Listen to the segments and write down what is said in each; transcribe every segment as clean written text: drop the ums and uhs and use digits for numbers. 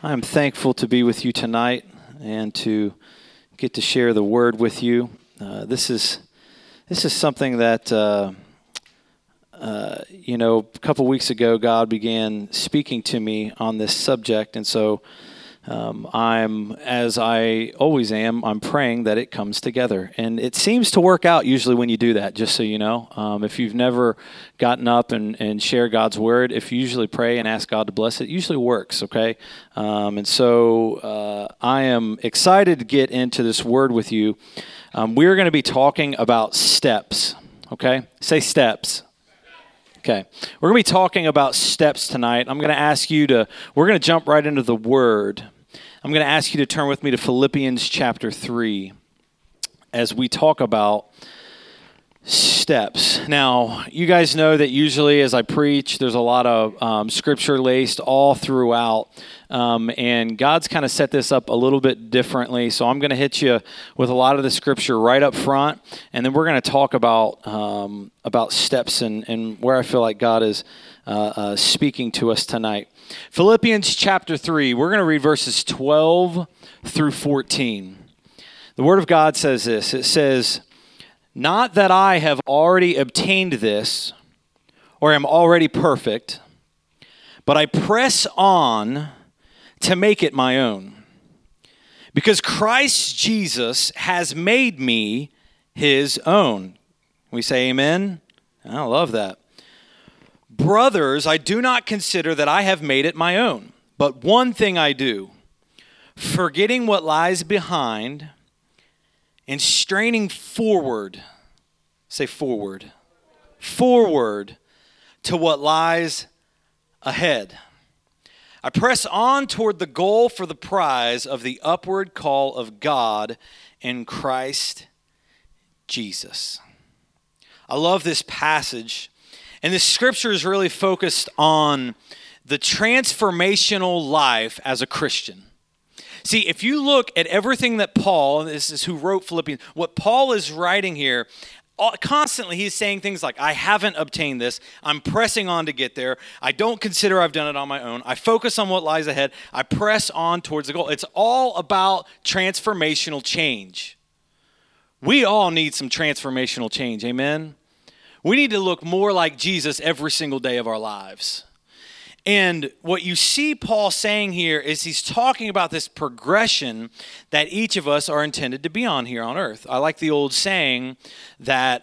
I'm thankful to be with you tonight and to get to share the word with you. This is something that, a couple weeks ago, God began speaking to me on this subject. And so I'm praying that it comes together. And it seems to work out usually when you do that, just so you know. If you've never gotten up and share God's word, if you usually pray and ask God to bless it, it usually works, okay? And so I am excited to get into this word with you. We're going to be talking about steps, okay? Say steps. Okay, we're going to be talking about steps tonight. We're going to jump right into the Word. I'm going to ask you to turn with me to Philippians chapter 3 as we talk about steps. Now, you guys know that usually as I preach, there's a lot of scripture laced all throughout, and God's kind of set this up a little bit differently, so I'm going to hit you with a lot of the scripture right up front, and then we're going to talk about steps and where I feel like God is speaking to us tonight. Philippians chapter 3, we're going to read verses 12 through 14. The Word of God says this. It says, "Not that I have already obtained this or am already perfect, but I press on to make it my own, because Christ Jesus has made me his own." We say amen. I love that. "Brothers, I do not consider that I have made it my own, but one thing I do, forgetting what lies behind and straining forward," say forward, "forward to what lies ahead. I press on toward the goal for the prize of the upward call of God in Christ Jesus." I love this passage. And this scripture is really focused on the transformational life as a Christian. See, if you look at everything that Paul, and this is who wrote Philippians, what Paul is writing here, constantly he's saying things like, I haven't obtained this, I'm pressing on to get there, I don't consider I've done it on my own, I focus on what lies ahead, I press on towards the goal. It's all about transformational change. We all need some transformational change, amen? We need to look more like Jesus every single day of our lives. And what you see Paul saying here is he's talking about this progression that each of us are intended to be on here on earth. I like the old saying that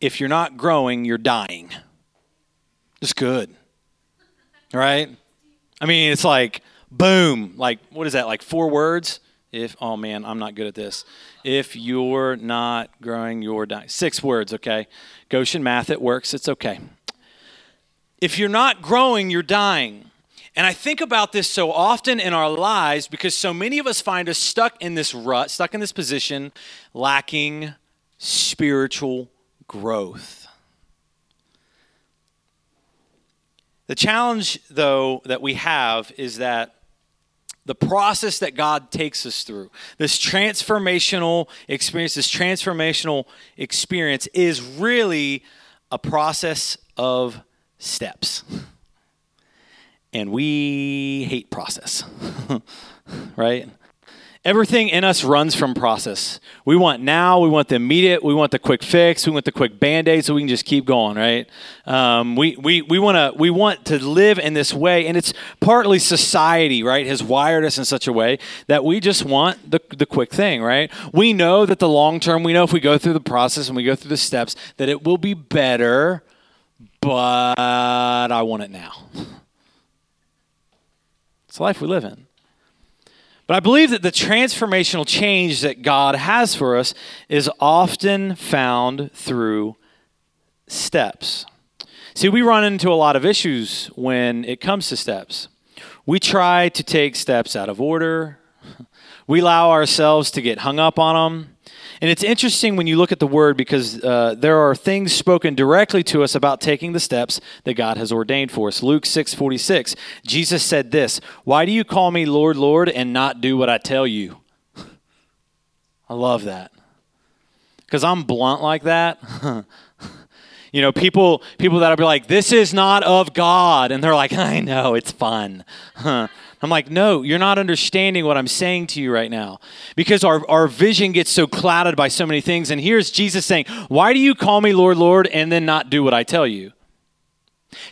if you're not growing, you're dying. It's good, right? I mean, it's like, boom. Like, what is that, like 4 words? Oh man, I'm not good at this. If you're not growing, you're dying. 6 words, okay? Goshen math, it works, it's okay. If you're not growing, you're dying. And I think about this so often in our lives because so many of us find us stuck in this rut, stuck in this position, lacking spiritual growth. The challenge, though, that we have is that the process that God takes us through, this transformational experience is really a process of steps. And we hate process, right? Everything in us runs from process. We want now, we want the immediate, we want the quick fix, we want the quick Band-Aid so we can just keep going, right? We want to live in this way, and it's partly society, right, has wired us in such a way that we just want the quick thing, right? We know that the long term, we know if we go through the process and we go through the steps that it will be better, but I want it now. It's the life we live in. But I believe that the transformational change that God has for us is often found through steps. See, we run into a lot of issues when it comes to steps. We try to take steps out of order. We allow ourselves to get hung up on them. And it's interesting when you look at the word because there are things spoken directly to us about taking the steps that God has ordained for us. Luke 6:46, Jesus said this, "Why do you call me Lord, Lord, and not do what I tell you?" I love that because I'm blunt like that. You know, people that'll be like, "This is not of God," and they're like, "I know, it's fun." I'm I'm like, no, you're not understanding what I'm saying to you right now, because our vision gets so clouded by so many things. And here's Jesus saying, why do you call me Lord, Lord, and then not do what I tell you?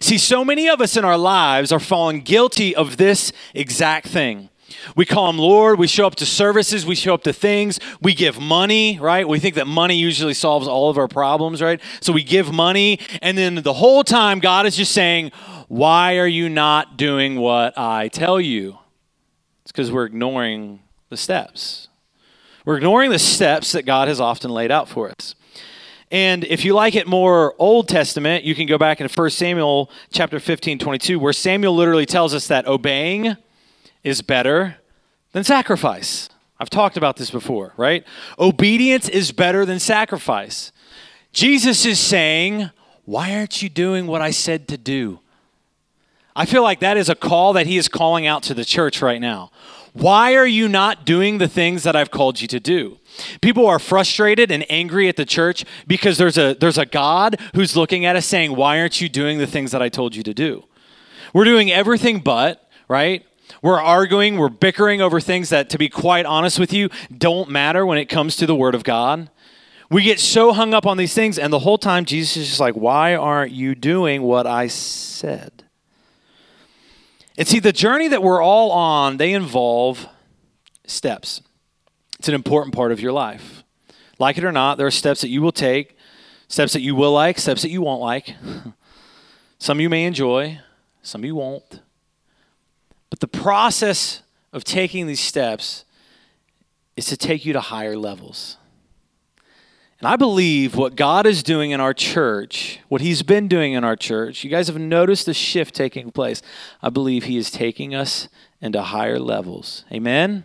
See, so many of us in our lives are falling guilty of this exact thing. We call him Lord, we show up to services, we show up to things, we give money, right? We think that money usually solves all of our problems, right? So we give money, and then the whole time God is just saying, why are you not doing what I tell you? It's because we're ignoring the steps. We're ignoring the steps that God has often laid out for us. And if you like it more Old Testament, you can go back into 1 Samuel chapter 15:22, where Samuel literally tells us that obeying is better than sacrifice. I've talked about this before, right? Obedience is better than sacrifice. Jesus is saying, why aren't you doing what I said to do? I feel like that is a call that he is calling out to the church right now. Why are you not doing the things that I've called you to do? People are frustrated and angry at the church because there's a God who's looking at us saying, why aren't you doing the things that I told you to do? We're doing everything but, right? We're arguing, we're bickering over things that, to be quite honest with you, don't matter when it comes to the Word of God. We get so hung up on these things, and the whole time Jesus is just like, why aren't you doing what I said? And see, the journey that we're all on, they involve steps. It's an important part of your life. Like it or not, there are steps that you will take, steps that you will like, steps that you won't like. Some you may enjoy, some you won't. But the process of taking these steps is to take you to higher levels. And I believe what God is doing in our church, what he's been doing in our church, you guys have noticed the shift taking place. I believe he is taking us into higher levels. Amen?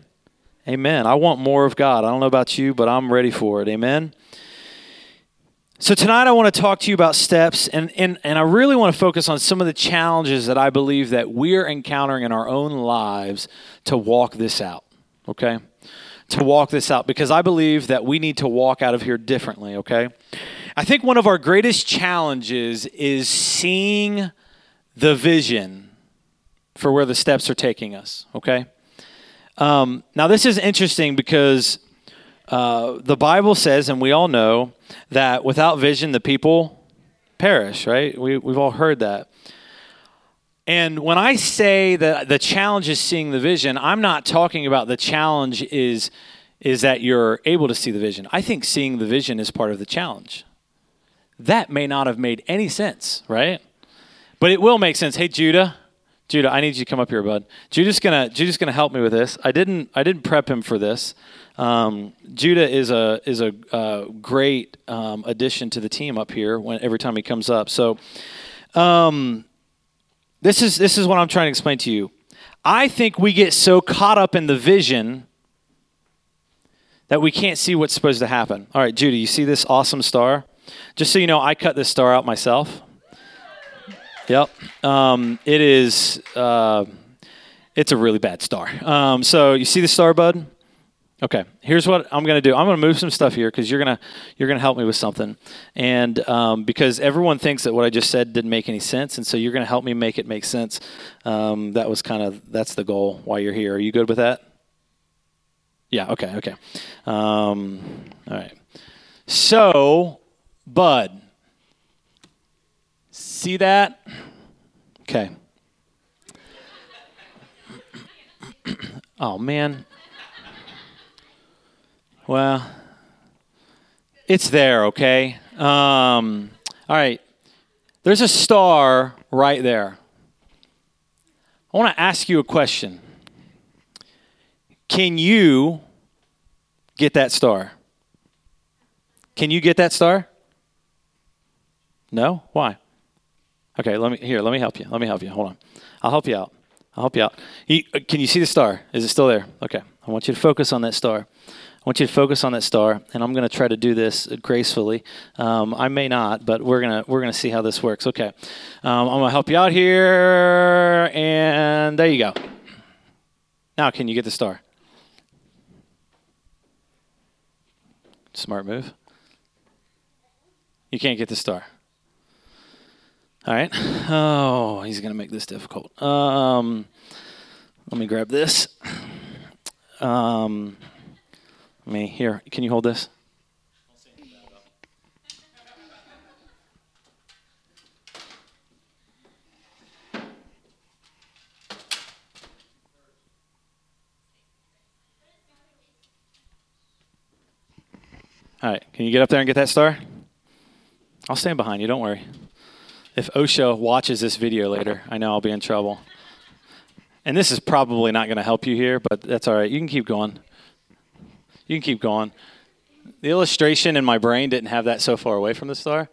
Amen. I want more of God. I don't know about you, but I'm ready for it. Amen? So tonight I want to talk to you about steps, and I really want to focus on some of the challenges that I believe that we're encountering in our own lives to walk this out, okay? To walk this out, because I believe that we need to walk out of here differently, okay? I think one of our greatest challenges is seeing the vision for where the steps are taking us, okay? Now this is interesting because the Bible says, and we all know, that without vision, the people perish, right? We've all heard that. And when I say that the challenge is seeing the vision, I'm not talking about the challenge is that you're able to see the vision. I think seeing the vision is part of the challenge. That may not have made any sense, right? But it will make sense. Hey, Judah, I need you to come up here, bud. Judah's gonna help me with this. I didn't prep him for this. Judah is a great addition to the team up here every time he comes up. So this is what I'm trying to explain to you. I think we get so caught up in the vision that we can't see what's supposed to happen. All right, Judah, you see this awesome star? Just so you know, I cut this star out myself. Yep. It is it's a really bad star. So you see the star, bud? Okay, here's what I'm going to do. I'm going to move some stuff here because you're gonna help me with something. And because everyone thinks that what I just said didn't make any sense, and so you're going to help me make it make sense. That's the goal while you're here. Are you good with that? Yeah, okay. All right. So, bud, see that? Okay. Oh, man. Well, it's there, okay? All right. There's a star right there. I want to ask you a question. Can you get that star? Can you get that star? No? Why? Okay, let me help you. Hold on. I'll help you out. Can you see the star? Is it still there? Okay. I want you to focus on that star. And I'm going to try to do this gracefully. I may not, but we're gonna see how this works. Okay, I'm going to help you out here, and there you go. Now, can you get the star? Smart move. You can't get the star. All right. Oh, he's going to make this difficult. Let me grab this. Here, can you hold this? All right, can you get up there and get that star? I'll stand behind you, don't worry. If OSHA watches this video later, I know I'll be in trouble. And this is probably not going to help you here, but that's all right. You can keep going. You can keep going. The illustration in my brain didn't have that so far away from the star.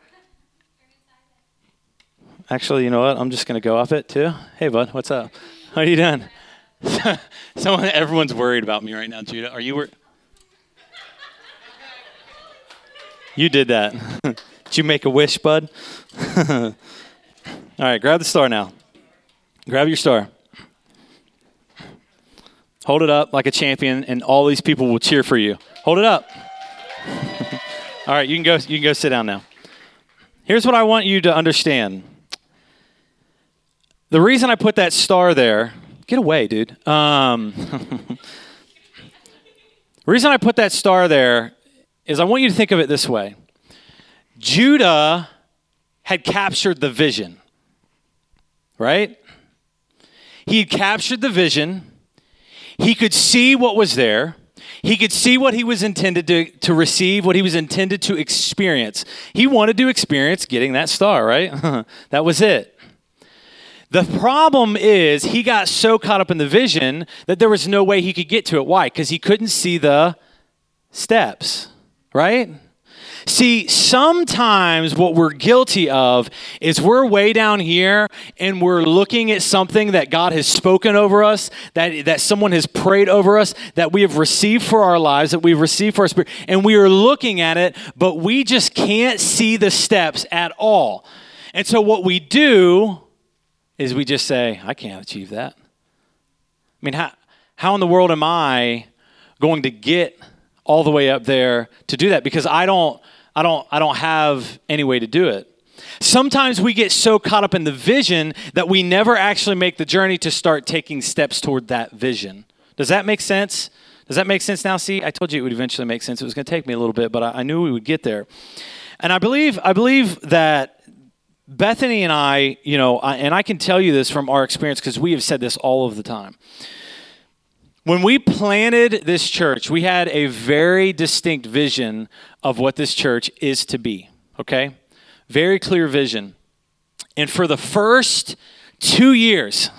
Actually, you know what? I'm just going to go up it, too. Hey, bud, what's up? How are you doing? Everyone's worried about me right now, Judah. Are you worried? You did that. Did you make a wish, bud? All right, grab the star now. Grab your star. Hold it up like a champion, and all these people will cheer for you. Hold it up. All right, you can go sit down now. Here's what I want you to understand. The reason I put that star there, get away, dude. The reason I put that star there is I want you to think of it this way. Judah had captured the vision, right? He had captured the vision. He could see what was there. He could see what he was intended to receive, what he was intended to experience. He wanted to experience getting that star, right? That was it. The problem is he got so caught up in the vision that there was no way he could get to it. Why? Because he couldn't see the steps. Right? See, sometimes what we're guilty of is we're way down here and we're looking at something that God has spoken over us, that someone has prayed over us, that we have received for our lives, that we've received for our spirit, and we are looking at it, but we just can't see the steps at all. And so what we do is we just say, I can't achieve that. I mean, how in the world am I going to get all the way up there to do that, because I don't have any way to do it. Sometimes we get so caught up in the vision that we never actually make the journey to start taking steps toward that vision. Does that make sense? Does that make sense now? See, I told you it would eventually make sense. It was going to take me a little bit, but I knew we would get there. And I believe that Bethany and I, you know, and I can tell you this from our experience because we have said this all of the time. When we planted this church, we had a very distinct vision of what this church is to be, okay? Very clear vision. And for the first 2 years,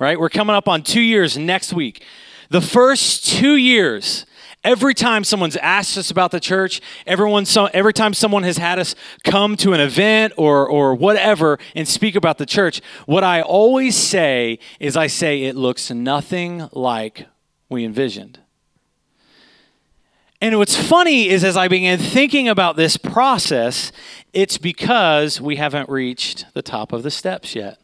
right? We're coming up on 2 years next week. The first 2 years, every time someone's asked us about the church, every time someone has had us come to an event or whatever and speak about the church, what I always say is I say it looks nothing like we envisioned. And what's funny is as I began thinking about this process, it's because we haven't reached the top of the steps yet.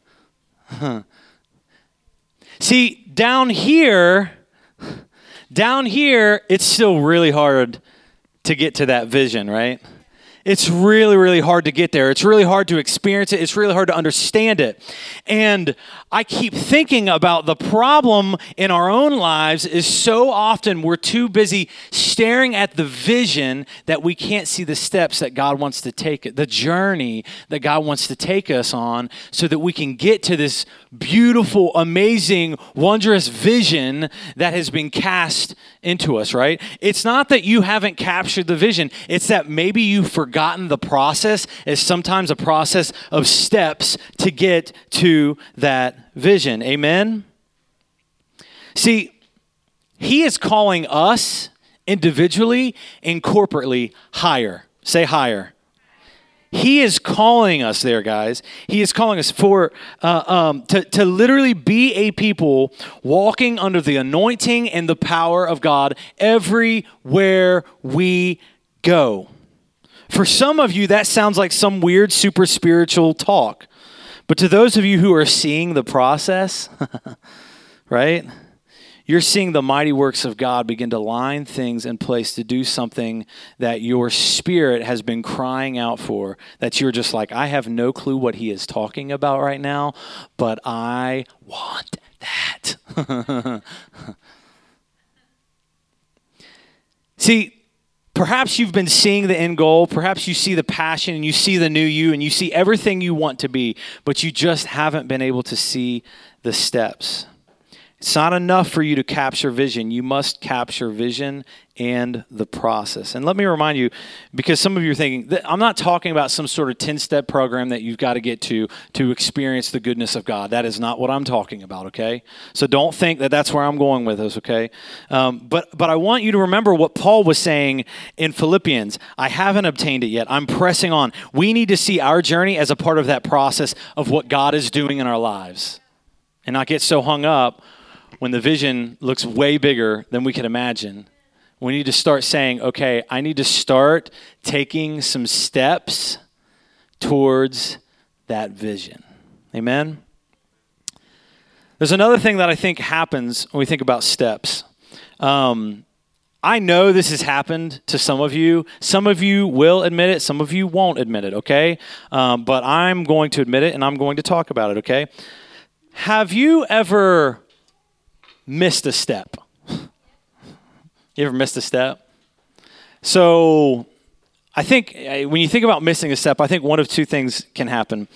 See, down here, it's still really hard to get to that vision, right? It's really, really hard to get there. It's really hard to experience it. It's really hard to understand it. And I keep thinking about the problem in our own lives is so often we're too busy staring at the vision that we can't see the steps that God wants to take it, the journey that God wants to take us on so that we can get to this beautiful, amazing, wondrous vision that has been cast into us, right? It's not that you haven't captured the vision. It's that maybe you've forgotten the process is sometimes a process of steps to get to that vision. Amen? See, he is calling us individually and corporately higher. Say higher. He is calling us there, guys. He is calling us for to literally be a people walking under the anointing and the power of God everywhere we go. For some of you, that sounds like some weird, super spiritual talk. But to those of you who are seeing the process, right, you're seeing the mighty works of God begin to line things in place to do something that your spirit has been crying out for, that you're just like, I have no clue what he is talking about right now, but I want that. See, perhaps you've been seeing the end goal. Perhaps you see the passion and you see the new you and you see everything you want to be, but you just haven't been able to see the steps. It's not enough for you to capture vision. You must capture vision and the process. And let me remind you, because some of you are thinking, I'm not talking about some sort of 10-step program that you've got to get to experience the goodness of God. That is not what I'm talking about, okay? So don't think that that's where I'm going with this, okay? But I want you to remember what Paul was saying in Philippians. I haven't obtained it yet. I'm pressing on. We need to see our journey as a part of that process of what God is doing in our lives and not get so hung up when the vision looks way bigger than we can imagine. We need to start saying, okay, I need to start taking some steps towards that vision. Amen? There's another thing that I think happens when we think about steps. I know this has happened to some of you. Some of you will admit it. Some of you won't admit it, okay? But I'm going to admit it, and I'm going to talk about it, okay? Have you ever missed a step? You ever missed a step? So I think when you think about missing a step, I think one of two things can happen.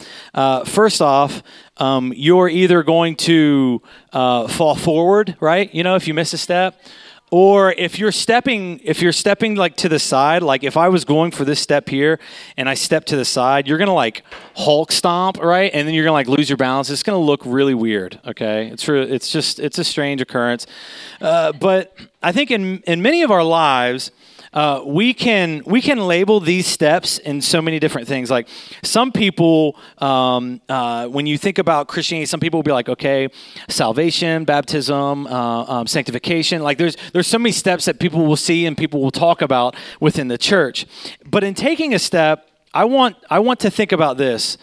First off, you're either going to fall forward, right? You know, if you miss a step. Or if you're stepping like to the side, like if I was going for this step here and I step to the side, you're going to like Hulk stomp, right? And then you're going to like lose your balance. It's going to look really weird, okay? It's a strange occurrence. But I think in many of our lives, we can label these steps in so many different things. Like some people, when you think about Christianity, some people will be like, okay, salvation, baptism, sanctification. Like there's so many steps that people will see and people will talk about within the church. But in taking a step, I want to think about this.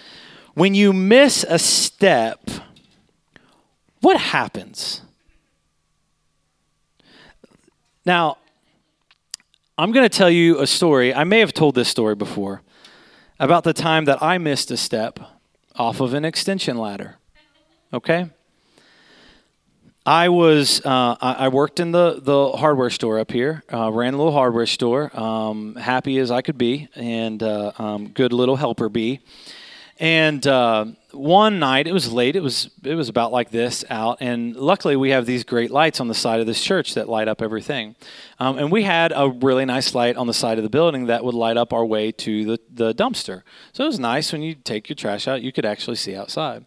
When you miss a step, what happens? Now, I'm going to tell you a story. I may have told this story before about the time that I missed a step off of an extension ladder. Okay? I worked in the hardware store up here, ran a little hardware store, happy as I could be, and good little helper bee. And one night, it was late, it was about like this out, and luckily we have these great lights on the side of this church that light up everything. And we had a really nice light on the side of the building that would light up our way to the dumpster. So it was nice when you take your trash out, you could actually see outside.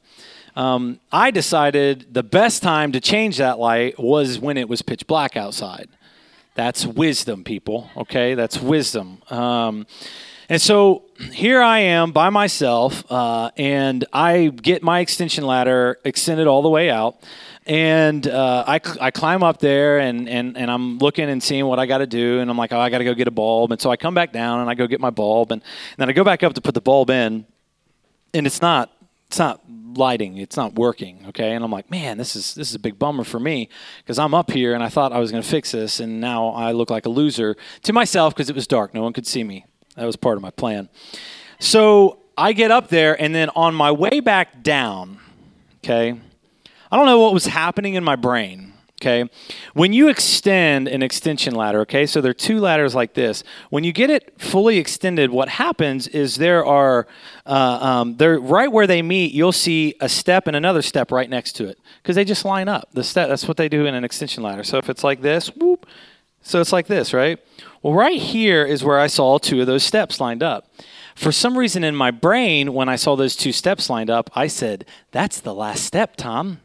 I decided the best time to change that light was when it was pitch black outside. That's wisdom, people, okay? That's wisdom. And so here I am by myself, and I get my extension ladder extended all the way out, and I climb up there, and I'm looking and seeing what I got to do, and I'm like, oh, I got to go get a bulb. And so I come back down, and I go get my bulb, and then I go back up to put the bulb in, and it's not lighting. It's not working, okay? And I'm like, man, this is a big bummer for me because I'm up here, and I thought I was going to fix this, and now I look like a loser to myself because it was dark. No one could see me. That was part of my plan. So I get up there, and then on my way back down, okay, I don't know what was happening in my brain, okay? When you extend an extension ladder, okay, so there are two ladders like this. When you get it fully extended, what happens is there are, right where they meet, you'll see a step and another step right next to it because they just line up. The step, that's what they do in an extension ladder. So if it's like this, whoop. So it's like this, right? Well, right here is where I saw two of those steps lined up. For some reason in my brain, when I saw those two steps lined up, I said, that's the last step, Tom.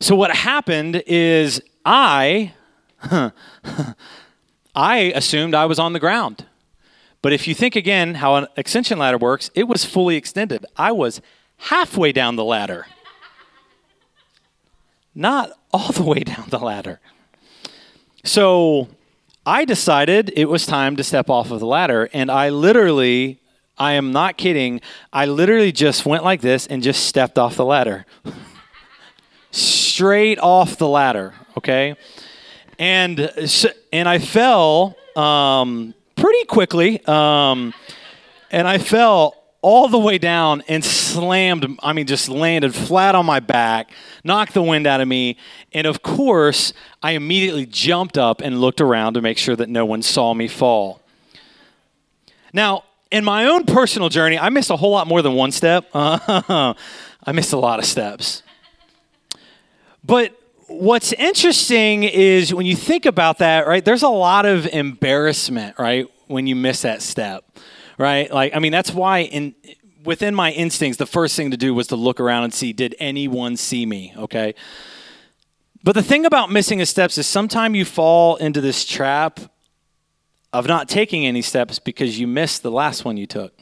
So what happened is I assumed I was on the ground. But if you think again how an extension ladder works, it was fully extended. I was halfway down the ladder. Not all the way down the ladder. So I decided it was time to step off of the ladder, and I am not kidding, I literally just went like this and just stepped off the ladder. Straight off the ladder, okay? And I fell pretty quickly, and I fell all the way down and slammed, I mean, just landed flat on my back, knocked the wind out of me. And of course, I immediately jumped up and looked around to make sure that no one saw me fall. Now, in my own personal journey, I missed a whole lot more than one step. I missed a lot of steps. But what's interesting is when you think about that, right, there's a lot of embarrassment, right, when you miss that step, right? Like, I mean, that's why within my instincts, the first thing to do was to look around and see, did anyone see me, okay? But the thing about missing a step is sometimes you fall into this trap of not taking any steps because you missed the last one you took.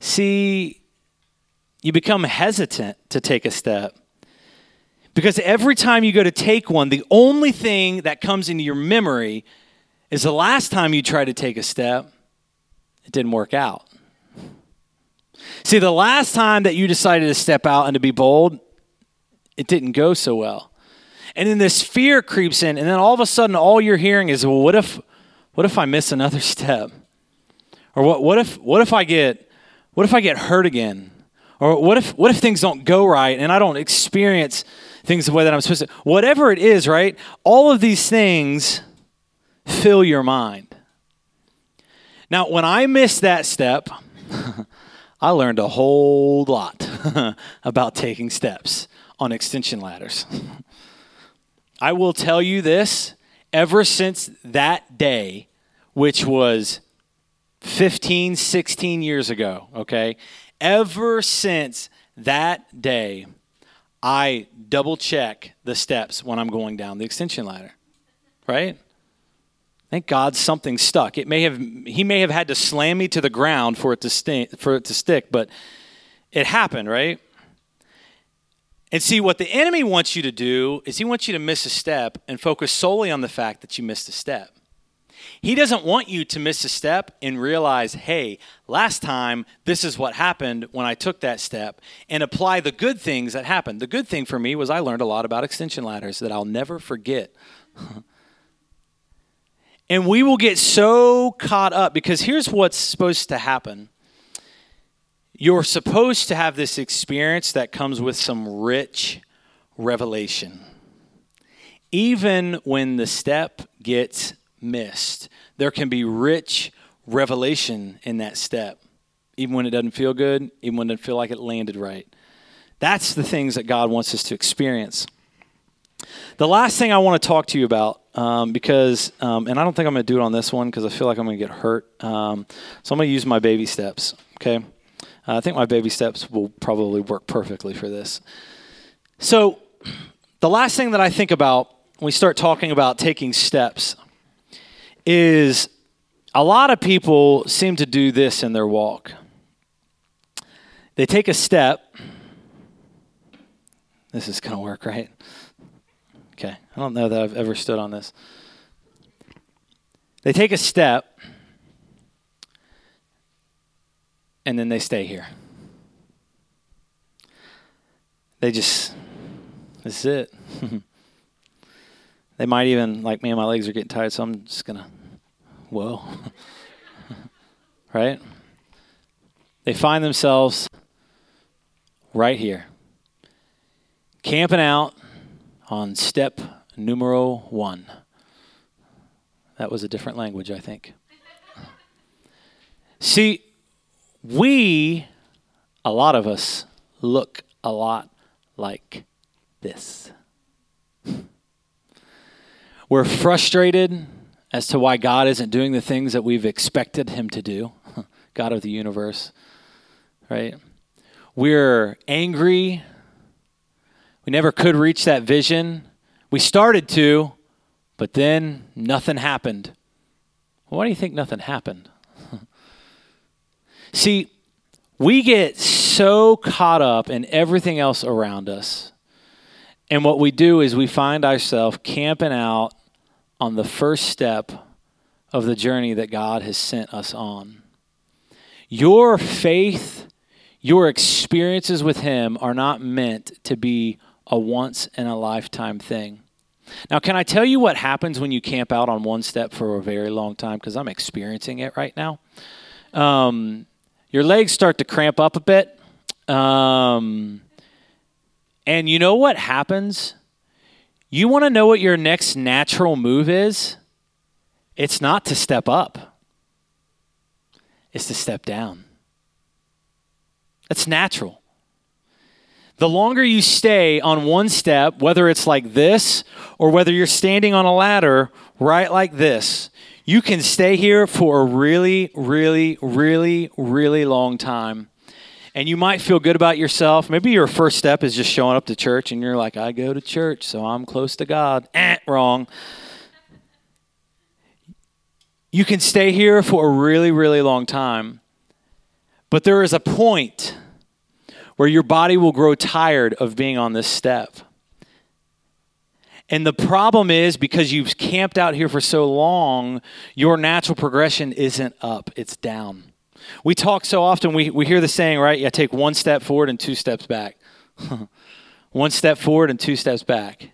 See, you become hesitant to take a step. Because every time you go to take one, the only thing that comes into your memory is the last time you tried to take a step, it didn't work out. See, the last time that you decided to step out and to be bold, it didn't go so well. And then this fear creeps in, and then all of a sudden all you're hearing is, well, what if I miss another step? Or what if I get hurt again? Or what if things don't go right and I don't experience things the way that I'm supposed to? Whatever it is, right? All of these things fill your mind. Now, when I missed that step, I learned a whole lot about taking steps on extension ladders. I will tell you this, ever since that day, which was 15, 16 years ago, okay? Ever since that day, I double-check the steps when I'm going down the extension ladder, right? Thank God something stuck. He may have had to slam me to the ground for it to stick, but it happened, right? And see, what the enemy wants you to do is he wants you to miss a step and focus solely on the fact that you missed a step. He doesn't want you to miss a step and realize, hey, last time this is what happened when I took that step, and apply the good things that happened. The good thing for me was I learned a lot about extension ladders that I'll never forget. And we will get so caught up, because here's what's supposed to happen. You're supposed to have this experience that comes with some rich revelation. Even when the step gets missed, there can be rich revelation in that step, even when it doesn't feel good, even when it doesn't feel like it landed right. That's the things that God wants us to experience. The last thing I want to talk to you about, because I don't think I'm going to do it on this one because I feel like I'm going to get hurt. So I'm going to use my baby steps, okay? I think my baby steps will probably work perfectly for this. So the last thing that I think about when we start talking about taking steps is a lot of people seem to do this in their walk. They take a step. This is going to work, right? Okay, I don't know that I've ever stood on this. They take a step, and then they stay here. They just, this is it. They might even, like, man, my legs are getting tired, so I'm just going to, whoa. Right? They find themselves right here, camping out on step numero 1. That was a different language, I think. See, a lot of us, look a lot like this. We're frustrated as to why God isn't doing the things that we've expected him to do, God of the universe, right? We're angry. We never could reach that vision. We started to, but then nothing happened. Well, why do you think nothing happened? See, we get so caught up in everything else around us. And what we do is we find ourselves camping out on the first step of the journey that God has sent us on. Your faith, your experiences with him are not meant to be a once-in-a-lifetime thing. Now, can I tell you what happens when you camp out on one step for a very long time? Because I'm experiencing it right now. your legs start to cramp up a bit. And you know what happens? You want to know what your next natural move is? It's not to step up. It's to step down. That's natural. The longer you stay on one step, whether it's like this or whether you're standing on a ladder right like this, you can stay here for a really, really, really, really long time. And you might feel good about yourself. Maybe your first step is just showing up to church and you're like, I go to church, so I'm close to God. Wrong. You can stay here for a really, really long time. But there is a point where your body will grow tired of being on this step. And the problem is, because you've camped out here for so long, your natural progression isn't up, it's down. We talk so often, we hear the saying, right? Yeah, take one step forward and two steps back. One step forward and two steps back.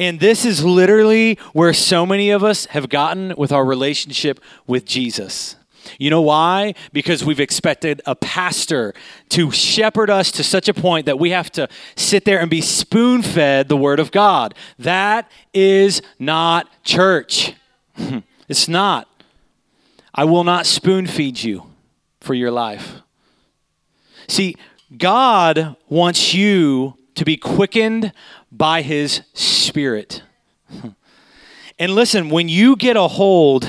And this is literally where so many of us have gotten with our relationship with Jesus. You know why? Because we've expected a pastor to shepherd us to such a point that we have to sit there and be spoon-fed the Word of God. That is not church. It's not. I will not spoon-feed you for your life. See, God wants you to be quickened by His Spirit. And listen, when you get a hold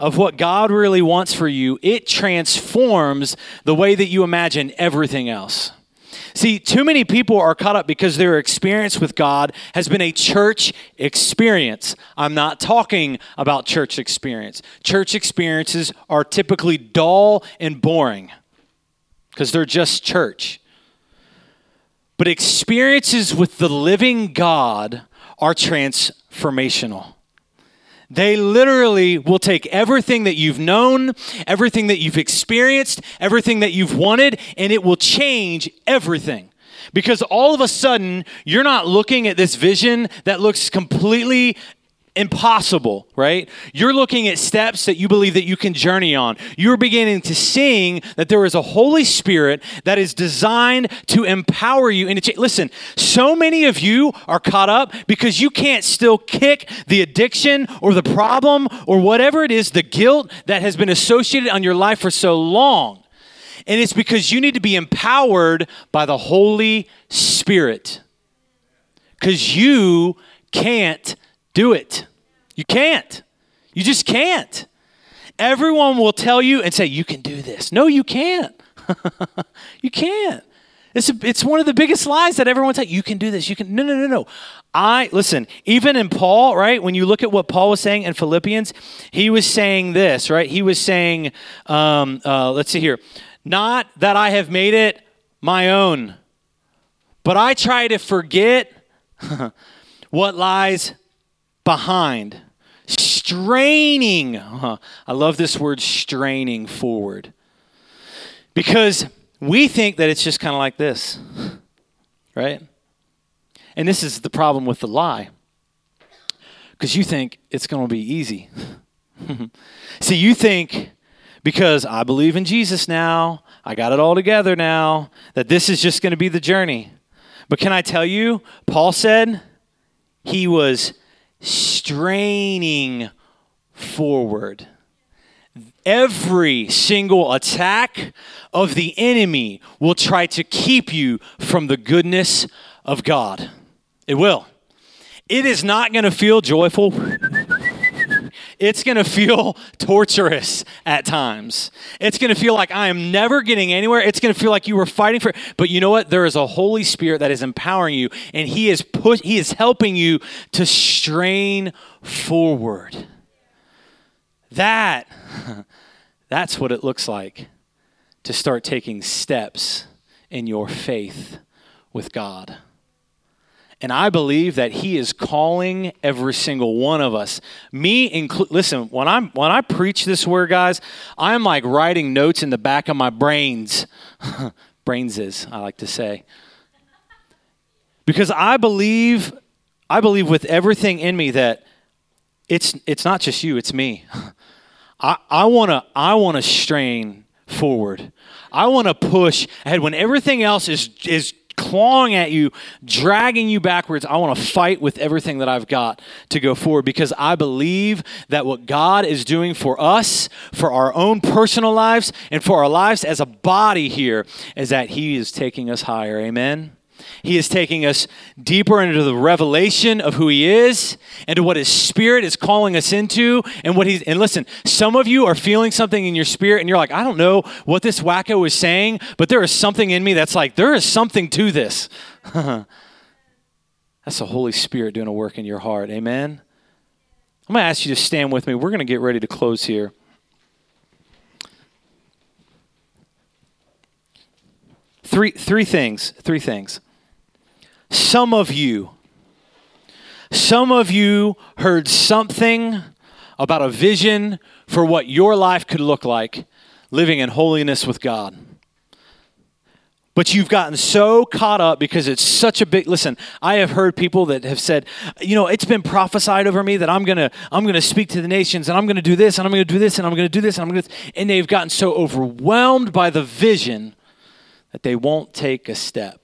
of what God really wants for you, it transforms the way that you imagine everything else. See, too many people are caught up because their experience with God has been a church experience. I'm not talking about church experience. Church experiences are typically dull and boring because they're just church. But experiences with the living God are transformational. They literally will take everything that you've known, everything that you've experienced, everything that you've wanted, and it will change everything. Because all of a sudden, you're not looking at this vision that looks completely impossible, right? You're looking at steps that you believe that you can journey on. You're beginning to seeing that there is a Holy Spirit that is designed to empower you. And listen, so many of you are caught up because you can't still kick the addiction or the problem or whatever it is, the guilt that has been associated on your life for so long. And it's because you need to be empowered by the Holy Spirit, because you can't do it. You can't. You just can't. Everyone will tell you and say, you can do this. No, you can't. You can't. It's one of the biggest lies that everyone tells you. You can do this. You can. No. Listen, even in Paul, right, when you look at what Paul was saying in Philippians, he was saying this, right? He was saying, let's see here, not that I have made it my own, but I try to forget what lies behind, straining. I love this word, straining forward. Because we think that it's just kind of like this, right? And this is the problem with the lie. Because you think it's going to be easy. See, you think, because I believe in Jesus now, I got it all together now, that this is just going to be the journey. But can I tell you, Paul said he was straining forward. Every single attack of the enemy will try to keep you from the goodness of God. It will. It is not going to feel joyful. It's going to feel torturous at times. It's going to feel like I am never getting anywhere. It's going to feel like you were fighting for it. But you know what? There is a Holy Spirit that is empowering you, and He is helping you to strain forward. That's what it looks like to start taking steps in your faith with God. And I believe that He is calling every single one of us. Me include. Listen, when I preach this word, guys, I'm like writing notes in the back of my brains. Brainses, I like to say. Because I believe with everything in me that it's not just you, it's me. I wanna strain forward. I want to push ahead when everything else is clawing at you, dragging you backwards. I want to fight with everything that I've got to go forward, because I believe that what God is doing for us, for our own personal lives, and for our lives as a body here, is that he is taking us higher. Amen? He is taking us deeper into the revelation of who he is and to what his spirit is calling us into. And listen, some of you are feeling something in your spirit and you're like, I don't know what this wacko is saying, but there is something in me that's like, there is something to this. That's the Holy Spirit doing a work in your heart. Amen. I'm going to ask you to stand with me. We're going to get ready to close here. Three things. Some of you heard something about a vision for what your life could look like, living in holiness with God. But you've gotten so caught up because it's such a big, listen, I have heard people that have said, you know, it's been prophesied over me that I'm going to speak to the nations and I'm going to do this and I'm going to do this and I'm going to do this and I'm going to, and they've gotten so overwhelmed by the vision that they won't take a step.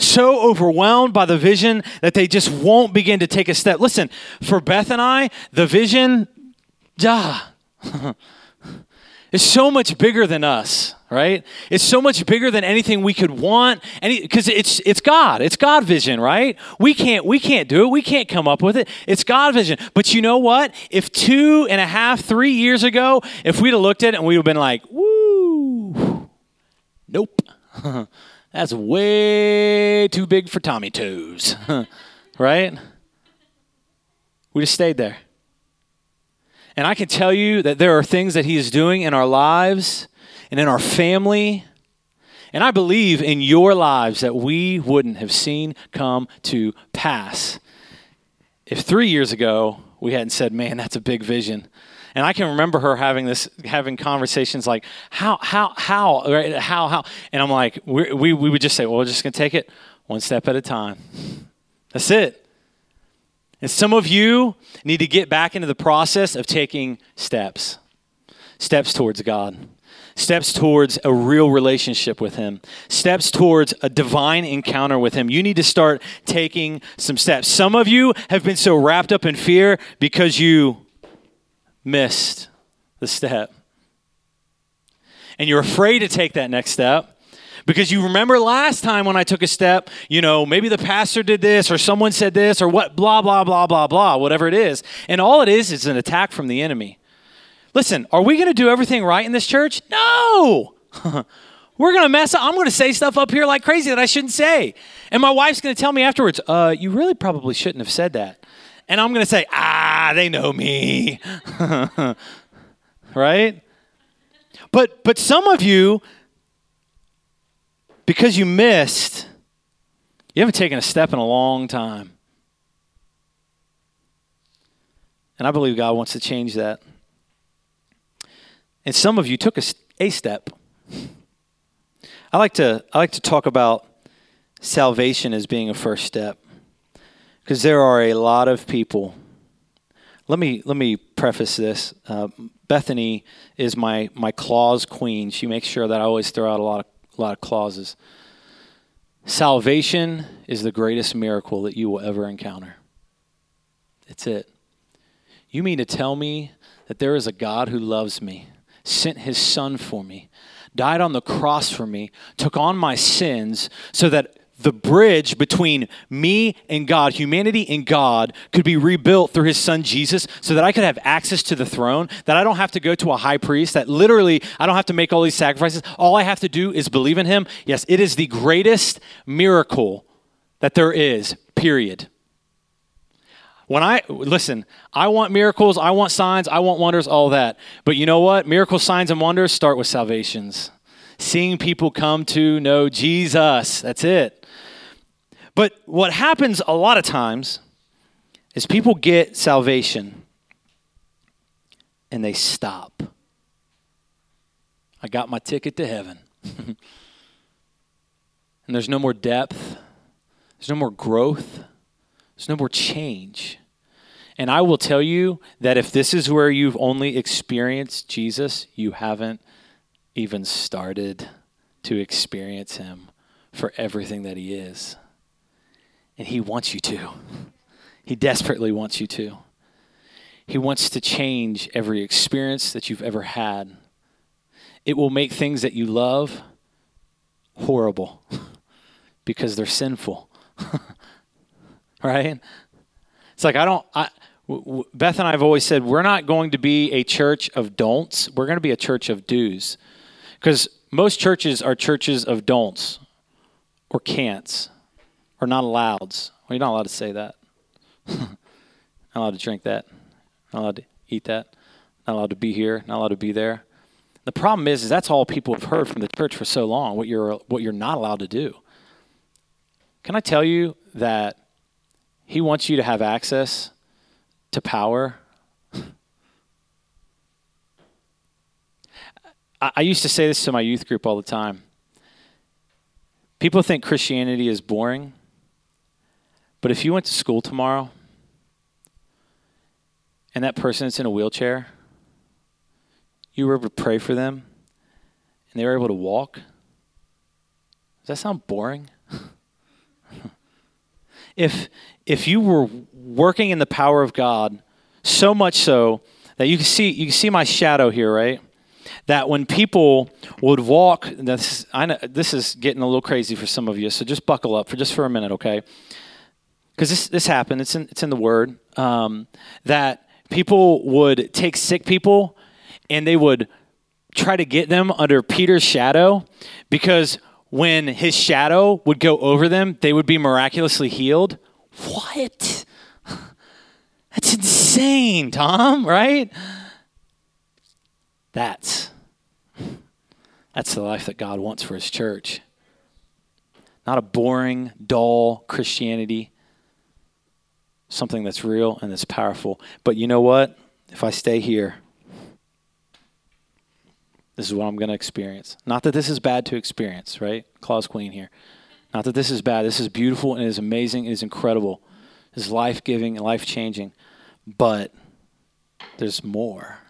So overwhelmed by the vision that they just won't begin to take a step. Listen, for Beth and I, the vision, is so much bigger than us, right? It's so much bigger than anything we could want, because it's God. It's God vision, right? We can't do it. We can't come up with it. It's God vision. But you know what? If 2.5, 3 years ago, if we'd have looked at it and we'd have been like, woo, nope. That's way too big for Tommy Toes, right? We just stayed there. And I can tell you that there are things that he is doing in our lives and in our family. And I believe in your lives that we wouldn't have seen come to pass if 3 years ago we hadn't said, man, that's a big vision. And I can remember her having conversations like, how, right? And I'm like, we would just say, well, we're just going to take it one step at a time. That's it. And some of you need to get back into the process of taking steps towards God, steps towards a real relationship with him, steps towards a divine encounter with him. You need to start taking some steps. Some of you have been so wrapped up in fear because you missed the step. And you're afraid to take that next step because you remember last time when I took a step, you know, maybe the pastor did this or someone said this or what, blah, blah, blah, blah, blah, whatever it is. And all it is an attack from the enemy. Listen, are we going to do everything right in this church? No. We're going to mess up. I'm going to say stuff up here like crazy that I shouldn't say. And my wife's going to tell me afterwards, you really probably shouldn't have said that. And I'm going to say, they know me, right? But some of you, because you haven't taken a step in a long time. And I believe God wants to change that. And some of you took a step. I like to talk about salvation as being a first step. Because there are a lot of people. Let me preface this. Bethany is my clause queen. She makes sure that I always throw out a lot of clauses. Salvation is the greatest miracle that you will ever encounter. That's it. You mean to tell me that there is a God who loves me, sent his son for me, died on the cross for me, took on my sins so that the bridge between me and God, humanity and God, could be rebuilt through his son Jesus so that I could have access to the throne, that I don't have to go to a high priest, that literally I don't have to make all these sacrifices. All I have to do is believe in him. Yes, it is the greatest miracle that there is, period. I want miracles, I want signs, I want wonders, all that. But you know what? Miracles, signs, and wonders start with salvations. Seeing people come to know Jesus. That's it. But what happens a lot of times is people get salvation and they stop. I got my ticket to heaven. And there's no more depth. There's no more growth. There's no more change. And I will tell you that if this is where you've only experienced Jesus, you haven't even started to experience him for everything that he is. And he wants you to. He desperately wants you to. He wants to change every experience that you've ever had. It will make things that you love horrible because they're sinful. Right? It's like Beth and I have always said, we're not going to be a church of don'ts. We're going to be a church of do's. Because most churches are churches of don'ts or can'ts or not alloweds. Well, you're not allowed to say that. Not allowed to drink that. Not allowed to eat that. Not allowed to be here. Not allowed to be there. The problem is that's all people have heard from the church for so long, what you're not allowed to do. Can I tell you that he wants you to have access to power? I used to say this to my youth group all the time. People think Christianity is boring, but if you went to school tomorrow and that person that's in a wheelchair, you were able to pray for them and they were able to walk, does that sound boring? If you were working in the power of God, so much so that you can see my shadow here, right? That when people would walk, this is getting a little crazy for some of you, so just buckle up for a minute, okay? Because this happened. It's in the Word that people would take sick people and they would try to get them under Peter's shadow, because when his shadow would go over them, they would be miraculously healed. What? That's insane, Tom, right? That's the life that God wants for his church. Not a boring, dull Christianity. Something that's real and that's powerful. But you know what? If I stay here, this is what I'm going to experience. Not that this is bad to experience, right? Claus Queen here. Not that this is bad. This is beautiful and it is amazing. It is incredible. It is life-giving and life-changing. But there's more.